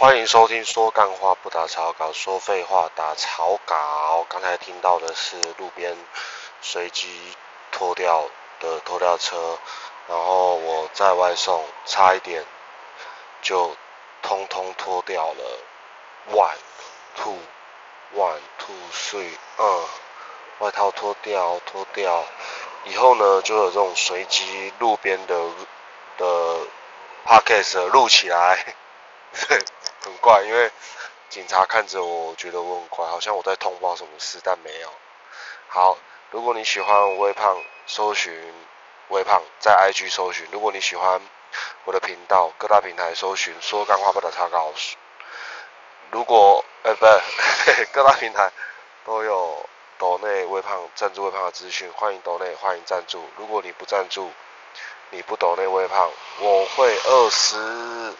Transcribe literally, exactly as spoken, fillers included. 欢迎收听说干话不打草稿，说废话打草稿。刚才听到的是路边随机拖掉的拖掉车，然后我在外送，差一点就通通拖掉了。One two one two three， 嗯，外套脱掉脱掉，以后呢就有这种随机路边的的 podcast 录起来。对，很怪，因为警察看着我，我觉得我很怪，好像我在通报什么事，但没有。好，如果你喜欢微胖，搜寻微胖，在 I G 搜寻。如果你喜欢我的频道，各大平台搜寻说干话不打草稿。如果呃、欸、不对，各大平台都有抖内微胖赞助微胖的资讯，欢迎抖内，欢迎赞助。如果你不赞助，你不抖内微胖，我会饿死。